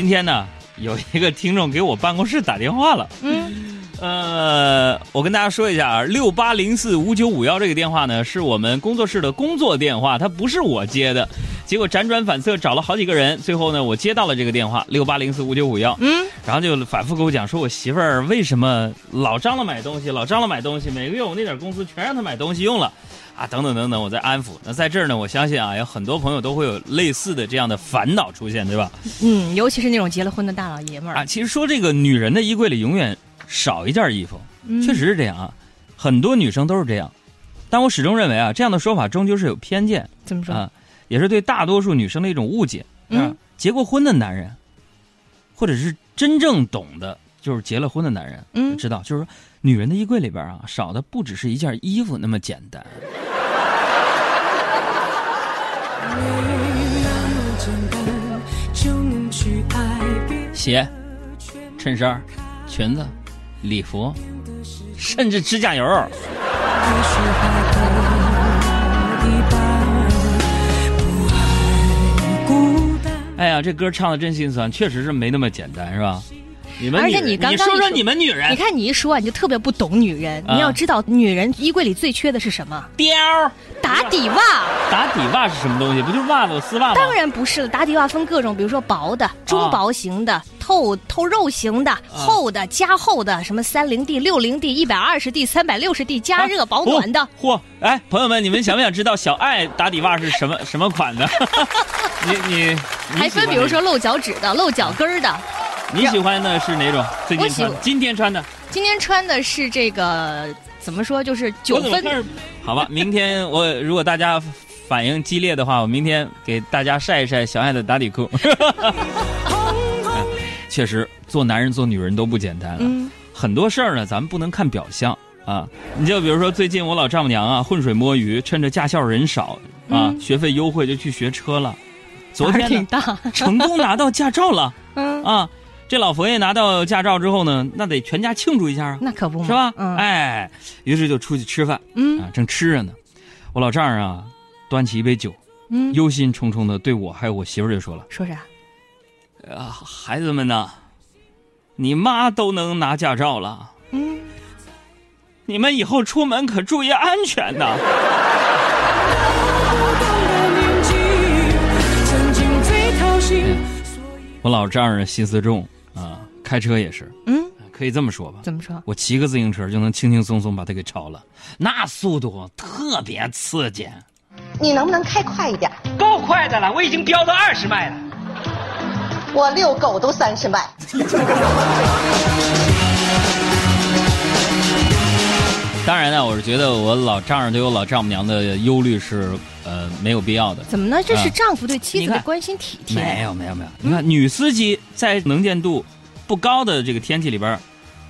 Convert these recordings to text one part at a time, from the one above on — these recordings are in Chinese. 今天呢有一个听众给我办公室打电话了，我跟大家说一下，68045951这个电话呢是我们工作室的工作电话，它不是我接的，结果辗转反侧找了好几个人，最后呢我接到了这个电话68045951，然后就反复跟我讲说我媳妇儿为什么老张了买东西，每个月我那点工资全让他买东西用了啊，等等，我在安抚。那在这儿呢，我相信啊有很多朋友都会有类似的这样的烦恼出现，对吧？尤其是那种结了婚的大老爷们儿啊，其实说这个女人的衣柜里永远少一件衣服，确实是这样啊，很多女生都是这样。但我始终认为啊，这样的说法终究是有偏见。怎么说啊？也是对大多数女生的一种误解。结过婚的男人，或者是真正懂的，就是结了婚的男人，知道，就是说，女人的衣柜里边啊，少的不只是一件衣服那么简单。鞋、衬衫、裙子、礼服，甚至指甲油。哎呀，这歌唱的真心酸，确实是没那么简单，是吧？而且你说你们女人，你看你一说，你就特别不懂女人。你要知道，女人衣柜里最缺的是什么？貂。打底袜。打底袜是什么东西？不就是袜子、丝袜吗？当然不是了，打底袜分各种，比如说薄的、中薄型的、透肉型的、厚的、加厚的，什么30D、60D、120D、360D，加热保暖的。哎，朋友们，你们想不想知道小爱打底袜是什么款的？你还分，比如说露脚趾的、露脚跟的。你喜欢的是哪种？今天穿的是这个，怎么说，就是9分。好吧，明天我如果大家反应激烈的话，我明天给大家晒一晒小爱的打底裤。确实，做男人做女人都不简单了。很多事儿呢，咱们不能看表象啊。你就比如说，最近我老丈母娘啊，浑水摸鱼，趁着驾校人少啊，学费优惠就去学车了。昨天呢，成功拿到驾照了。这老佛爷拿到驾照之后呢，那得全家庆祝一下啊，那可不嘛，是吧？哎，于是就出去吃饭，正吃着呢，我老丈人啊，端起一杯酒，忧心忡忡的对我还有我媳妇儿就说了，说啥？孩子们呐，你妈都能拿驾照了，你们以后出门可注意安全呐。我老丈人心思重。开车也是，可以这么说吧。怎么说？我骑个自行车就能轻轻松松把他给超了，那速度特别刺激。你能不能开快一点？够快的了，我已经飙到20迈了。我遛狗都30迈。当然呢，我是觉得我老丈人对我老丈母娘的忧虑是没有必要的。怎么呢？这是丈夫对妻子的关心体贴。没有，你看女司机在能见度不高的这个天气里边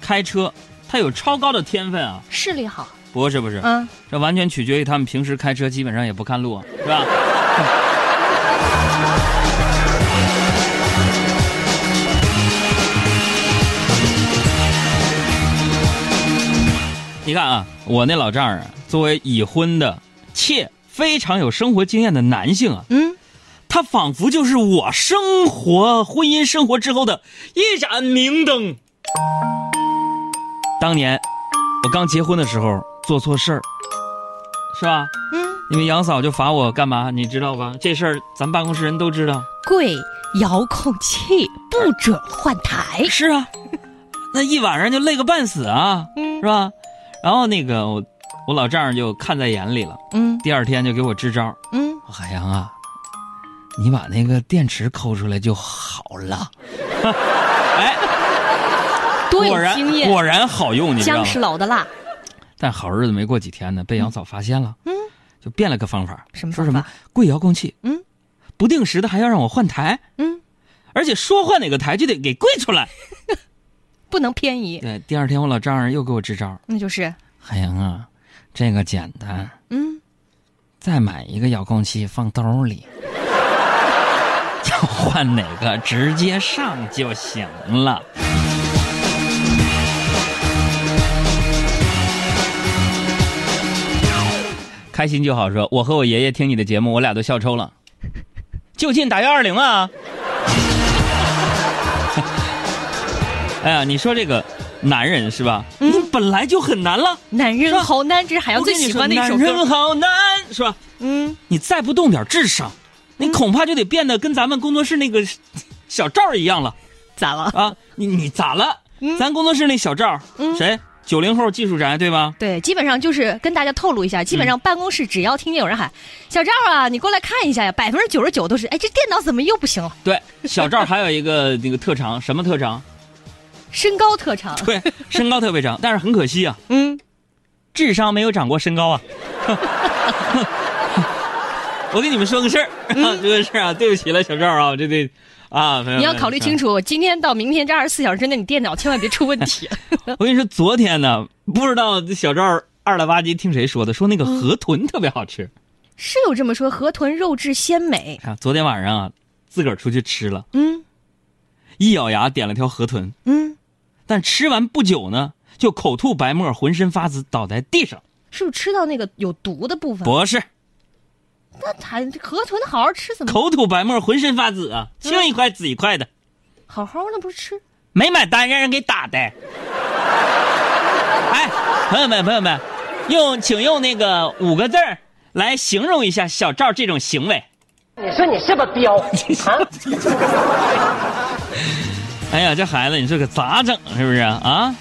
开车，她有超高的天分啊，视力好。不是，这完全取决于他们平时开车基本上也不看路，是吧？你看啊，我那老丈人作为已婚的且非常有生活经验的男性啊，他仿佛就是我婚姻生活之后的一盏明灯。当年我刚结婚的时候做错事儿，是吧？你们杨嫂就罚我干嘛？你知道吧？这事儿咱办公室人都知道。跪遥控器不准换台。是啊，那一晚上就累个半死啊，是吧？然后那个我老丈人就看在眼里了，第二天就给我支招，海洋啊，你把那个电池抠出来就好了。哎，多有经验，果然好用，你知道吗？姜是老的辣。但好日子没过几天呢，被杨嫂发现了，就变了个方法。什么方法？说什么跪遥控器，不定时的还要让我换台，而且说换哪个台就得给跪出来。不能偏移。对，第二天我老丈人又给我支招，那就是海洋啊，这个简单，再买一个遥控器放兜里，要换哪个直接上就行了。开心就好说，我和我爷爷听你的节目，我俩都笑抽了，就近打120啊。哎呀，你说这个男人是吧？嗯，本来就很难了。男人好难，这是海洋最喜欢的一首歌。男人好难，是吧？嗯，你再不动点智商，你恐怕就得变得跟咱们工作室那个小赵一样了。咋了？啊，你咋了？咱工作室那小赵，谁？90后技术宅对吧？对，基本上就是跟大家透露一下，基本上办公室只要听见有人喊小赵啊，你过来看一下呀，99%都是哎，这电脑怎么又不行了？对，小赵还有一个那个特长，什么特长？身高特长。对，身高特别长，但是很可惜啊，智商没有长过身高啊。我跟你们说个事儿，这个事儿啊，对不起了，小赵啊，这得。啊，你要考虑清楚，今天到明天这24小时内，你电脑千万别出问题。我跟你说，昨天呢，不知道小赵二大八级听谁说的，说那个河豚特别好吃，是有这么说，河豚肉质鲜美啊。昨天晚上啊，自个儿出去吃了，一咬牙点了条河豚，但吃完不久呢，就口吐白沫，浑身发紫，倒在地上。是不是吃到那个有毒的部分？不是。那他河豚好好吃怎么？口吐白沫，浑身发紫啊！青一块紫一块的，好好那不是吃？没买单让人给打的。哎，朋友们，请用那个5个字儿来形容一下小赵这种行为。你说你是不是彪？啊、哎呀，这孩子，你说可咋整？是不是啊？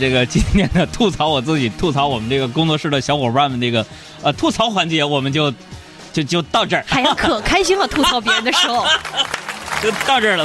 这个今天的吐槽我自己，吐槽我们这个工作室的小伙伴们，这个吐槽环节我们就到这儿。海洋可开心了，吐槽别人的时候，就到这儿了。